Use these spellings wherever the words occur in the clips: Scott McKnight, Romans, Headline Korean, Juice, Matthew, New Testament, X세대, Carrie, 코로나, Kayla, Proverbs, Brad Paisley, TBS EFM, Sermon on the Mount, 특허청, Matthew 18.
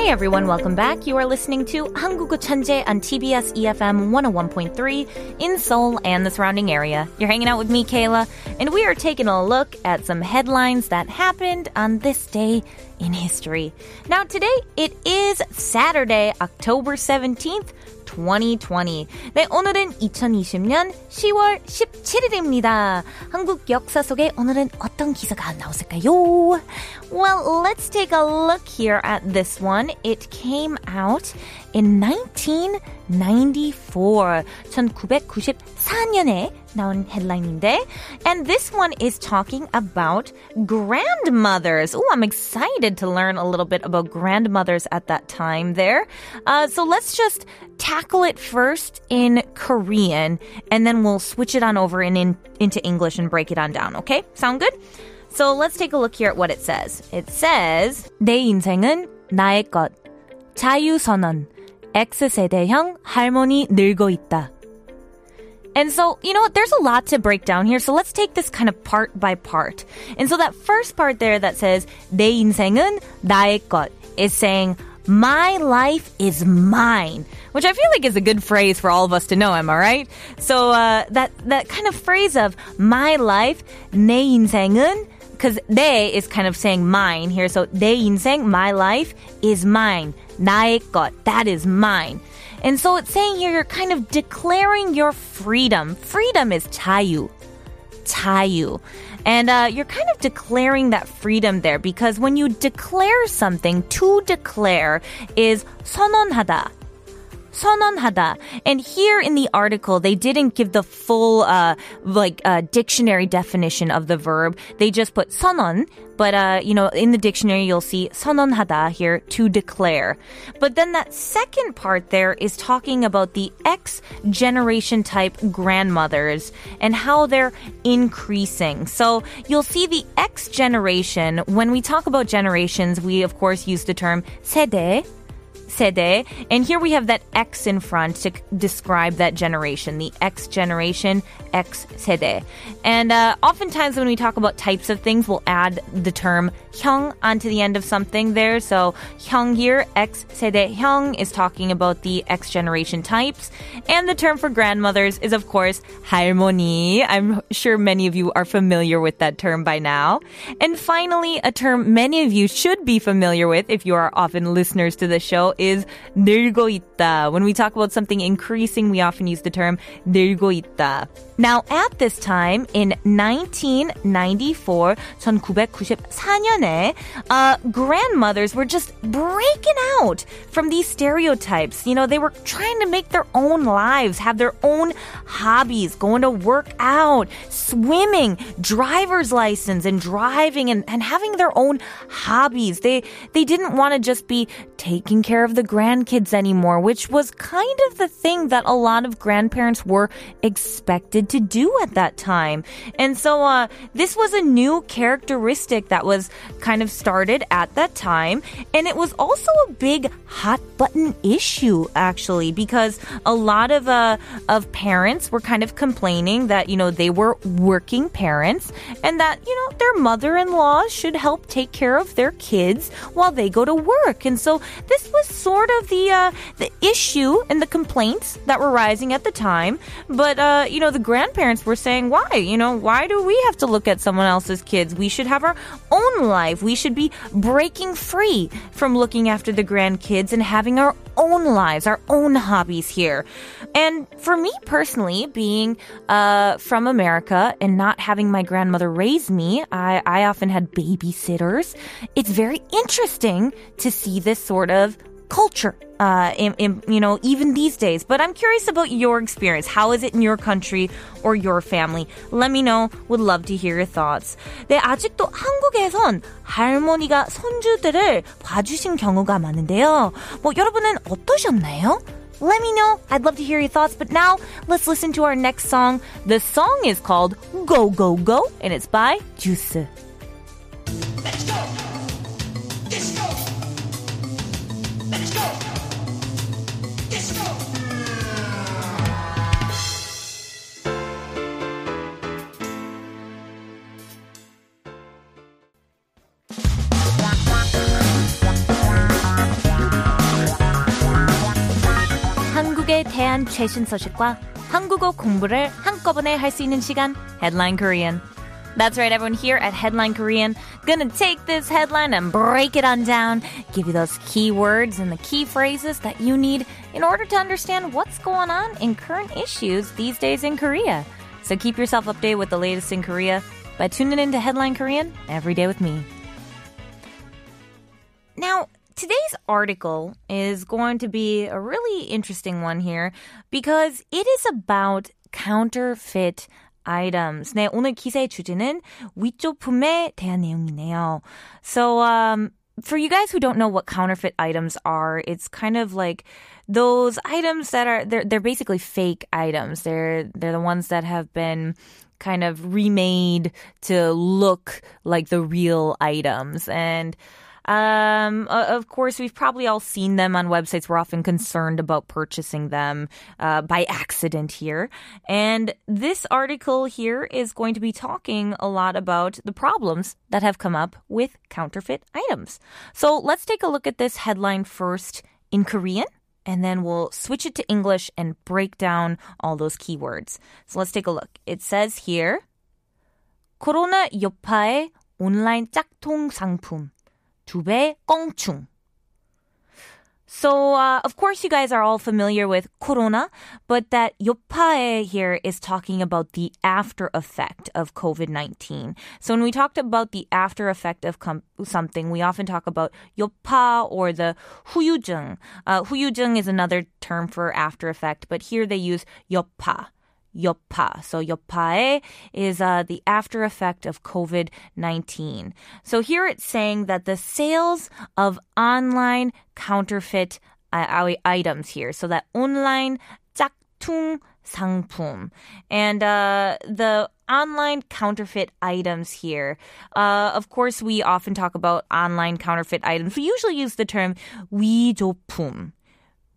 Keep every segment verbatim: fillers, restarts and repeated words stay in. Hey everyone, welcome back. You are listening to 한국어 천재 on T B S E F M one oh one point three in Seoul and the surrounding area. You're hanging out with me, Kayla, and we are taking a look at some headlines that happened on this day in history. Now today, it is Saturday, October seventeenth, twenty twenty. 네, 오늘은 이천이십 년 시월 십칠일입니다. 한국 역사 속에 오늘은 어떤 기사가 나왔을까요? Well, let's take a look here at this one. It came out in nineteen ninety-four. 천구백구십사 년에 나온 헤드라인인데, and this one is talking about grandmothers. Oh, I'm excited to learn a little bit about grandmothers at that time there. Uh, so let's just tackle it first in Korean, and then we'll switch it on over and in, into English and break it on down, okay? Sound good? So let's take a look here at what it says. It says, 내 인생은 나의 것, 자유선언, X세대형 할머니 늙어 있다. And so, you know what, there's a lot to break down here, so let's take this kind of part by part. And so that first part there that says, 내 인생은 나의 것, is saying, my life is mine, which I feel like is a good phrase for all of us to know, am I right? So uh, that, that kind of phrase of my life, 내 인생은, because 내 is kind of saying mine here, so 내 인생, my life, is mine, 나의 것, that is mine. And so it's saying here you're kind of declaring your freedom. Freedom is 자유. 자유. And uh, you're kind of declaring that freedom there because when you declare something, to declare is 선언하다. 선언하다. And here in the article, they didn't give the full uh, like uh, dictionary definition of the verb. They just put 선언. But, uh, you know, in the dictionary, you'll see 선언하다 here, to declare. But then that second part there is talking about the X-generation type grandmothers and how they're increasing. So you'll see the X-generation. When we talk about generations, we, of course, use the term 세대. 세대. And here we have that X in front to describe that generation, the X generation, X 세대. And uh, oftentimes when we talk about types of things, we'll add the term 형 onto the end of something there. So 형 here, X 세대 형 is talking about the X generation types. And the term for grandmothers is, of course, 할머니. I'm sure many of you are familiar with that term by now. And finally, a term many of you should be familiar with if you are often listeners to the show is 늙어 있다. When we talk about something increasing, we often use the term 늙어 있다. Now, at this time, in nineteen ninety-four, 천구백구십사 년에, uh, grandmothers were just breaking out from these stereotypes. You know, they were trying to make their own lives, have their own hobbies, going to work out, swimming, driver's license, and driving, and, and having their own hobbies. They, they didn't want to just be taking care of the grandkids anymore, which was kind of the thing that a lot of grandparents were expected to do at that time. And so uh, this was a new characteristic that was kind of started at that time. And it was also a big hot button issue, actually, because a lot of uh, of parents were kind of complaining that, you know, they were working parents and that, you know, their mother-in-law should help take care of their kids while they go to work. And so this was sort of the uh, the issue and the complaints that were rising at the time. But, uh, you know, the grandparents were saying, why? You know, why do we have to look at someone else's kids? We should have our own life. We should be breaking free from looking after the grandkids and having our own lives, our own hobbies here. And for me personally, being uh, from America and not having my grandmother raise me, I, I often had babysitters. It's very interesting to see this sort of culture, uh, in, in, you know, even these days. But I'm curious about your experience. How is it in your country or your family? Let me know. Would love to hear your thoughts. 네, 아직도 한국에선 할머니가 손주들을 봐주신 경우가 많은데요. 뭐, 여러분은 어떠셨나요? Let me know. I'd love to hear your thoughts. But now, let's listen to our next song. The song is called Go, Go, Go, and it's by Juice. Let's go! Let's go! Disco! 한국에 대한 최신 소식과 한국어 공부를 한꺼번에 할 수 있는 시간, Headline Korean. That's right, everyone here at Headline Korean. Gonna take this headline and break it on down. Give you those key words and the key phrases that you need in order to understand what's going on in current issues these days in Korea. So keep yourself updated with the latest in Korea by tuning in to Headline Korean every day with me. Now, today's article is going to be a really interesting one here because it is about counterfeit items. 네, 오늘 기사의 주제는 위조품에 대한 내용이네요. So, um, for you guys who don't know what counterfeit items are, it's kind of like those items that are, they're, they're basically fake items. They're, they're the ones that have been kind of remade to look like the real items. And Um, of course, we've probably all seen them on websites. We're often concerned about purchasing them uh, by accident here. And this article here is going to be talking a lot about the problems that have come up with counterfeit items. So let's take a look at this headline first in Korean, and then we'll switch it to English and break down all those keywords. So let's take a look. It says here, 코로나 여파의 온라인 짝퉁 상품. 두배 껑충. So, uh, of course, you guys are all familiar with 코로나, but that 여파에 here is talking about the after effect of covid nineteen. So when we talked about the after effect of com- something, we often talk about 여파 or the 후유증. Uh, 후유증 is another term for after effect, but here they use 여파. 여파. So 여파에 is uh, the after effect of covid nineteen. So here it's saying that the sales of online counterfeit uh, items here. So that online 짝퉁 상품. And uh, the online counterfeit items here. Uh, of course, we often talk about online counterfeit items. We usually use the term 위조품.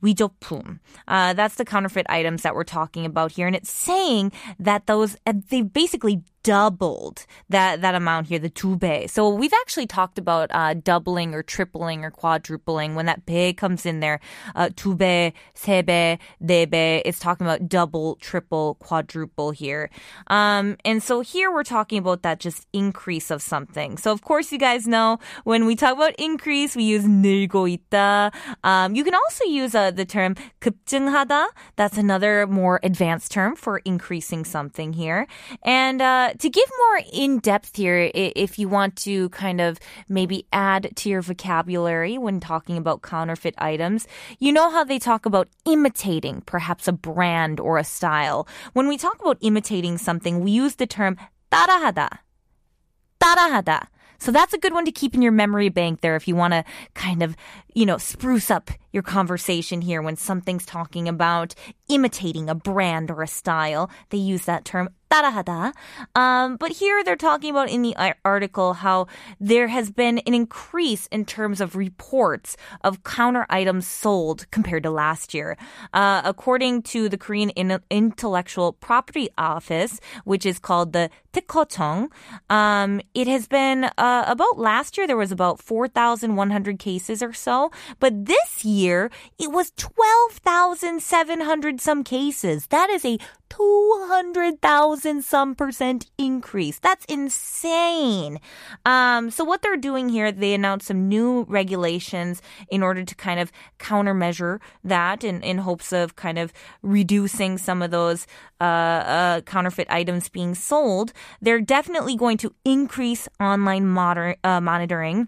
위조품. Uh, that's the counterfeit items that we're talking about here. And it's saying that those, uh, they basically doubled that, that amount here, the 두배. So we've actually talked about uh, doubling or tripling or quadrupling. When that 배 comes in there, uh, 두배, 세배, 네배, it's talking about double, triple, quadruple here. Um, and so here we're talking about that just increase of something. So of course you guys know when we talk about increase, we use 늘고 있다. Um, you can also use uh, the term 급증하다. That's another more advanced term for increasing something here. And uh, to give more in-depth here, if you want to kind of maybe add to your vocabulary when talking about counterfeit items, you know how they talk about imitating perhaps a brand or a style. When we talk about imitating something, we use the term 따라하다. 따라하다. So that's a good one to keep in your memory bank there if you want to kind of, you know, spruce up your conversation here when something's talking about imitating a brand or a style. They use that term, 따라하다. Um, but here they're talking about in the article how there has been an increase in terms of reports of counter items sold compared to last year. Uh, according to the Korean in- Intellectual Property Office, which is called the 특허청, um, it has been uh, about last year there was about four thousand one hundred cases or so, but this year it was twelve thousand seven hundred some cases. That is a two hundred thousand some percent increase. That's insane. Um, so what they're doing here, they announced some new regulations in order to kind of countermeasure that in, in hopes of kind of reducing some of those uh, uh, counterfeit items being sold. They're definitely going to increase online moder- uh, monitoring.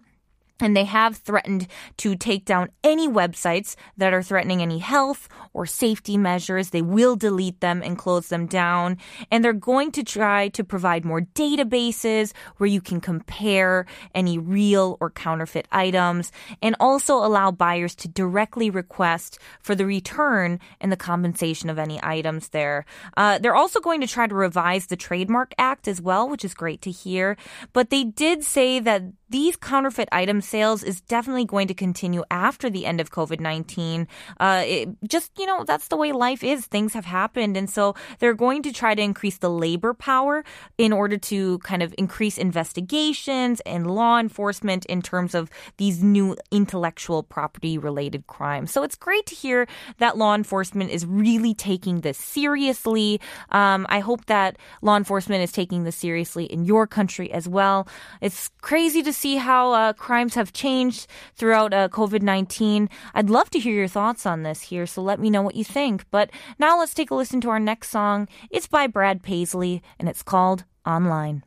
And they have threatened to take down any websites that are threatening any health or safety measures. They will delete them and close them down. And they're going to try to provide more databases where you can compare any real or counterfeit items and also allow buyers to directly request for the return and the compensation of any items there. Uh, they're also going to try to revise the Trademark Act as well, which is great to hear. But they did say that these counterfeit item sales is definitely going to continue after the end of covid nineteen. Uh, it, just, you know, that's the way life is. Things have happened. And so they're going to try to increase the labor power in order to kind of increase investigations and law enforcement in terms of these new intellectual property-related crimes. So it's great to hear that law enforcement is really taking this seriously. Um, I hope that law enforcement is taking this seriously in your country as well. It's crazy to see how uh, crimes have changed throughout uh, covid nineteen. I'd love to hear your thoughts on this here, so let me know what you think. But now let's take a listen to our next song. It's by Brad Paisley, and it's called Online.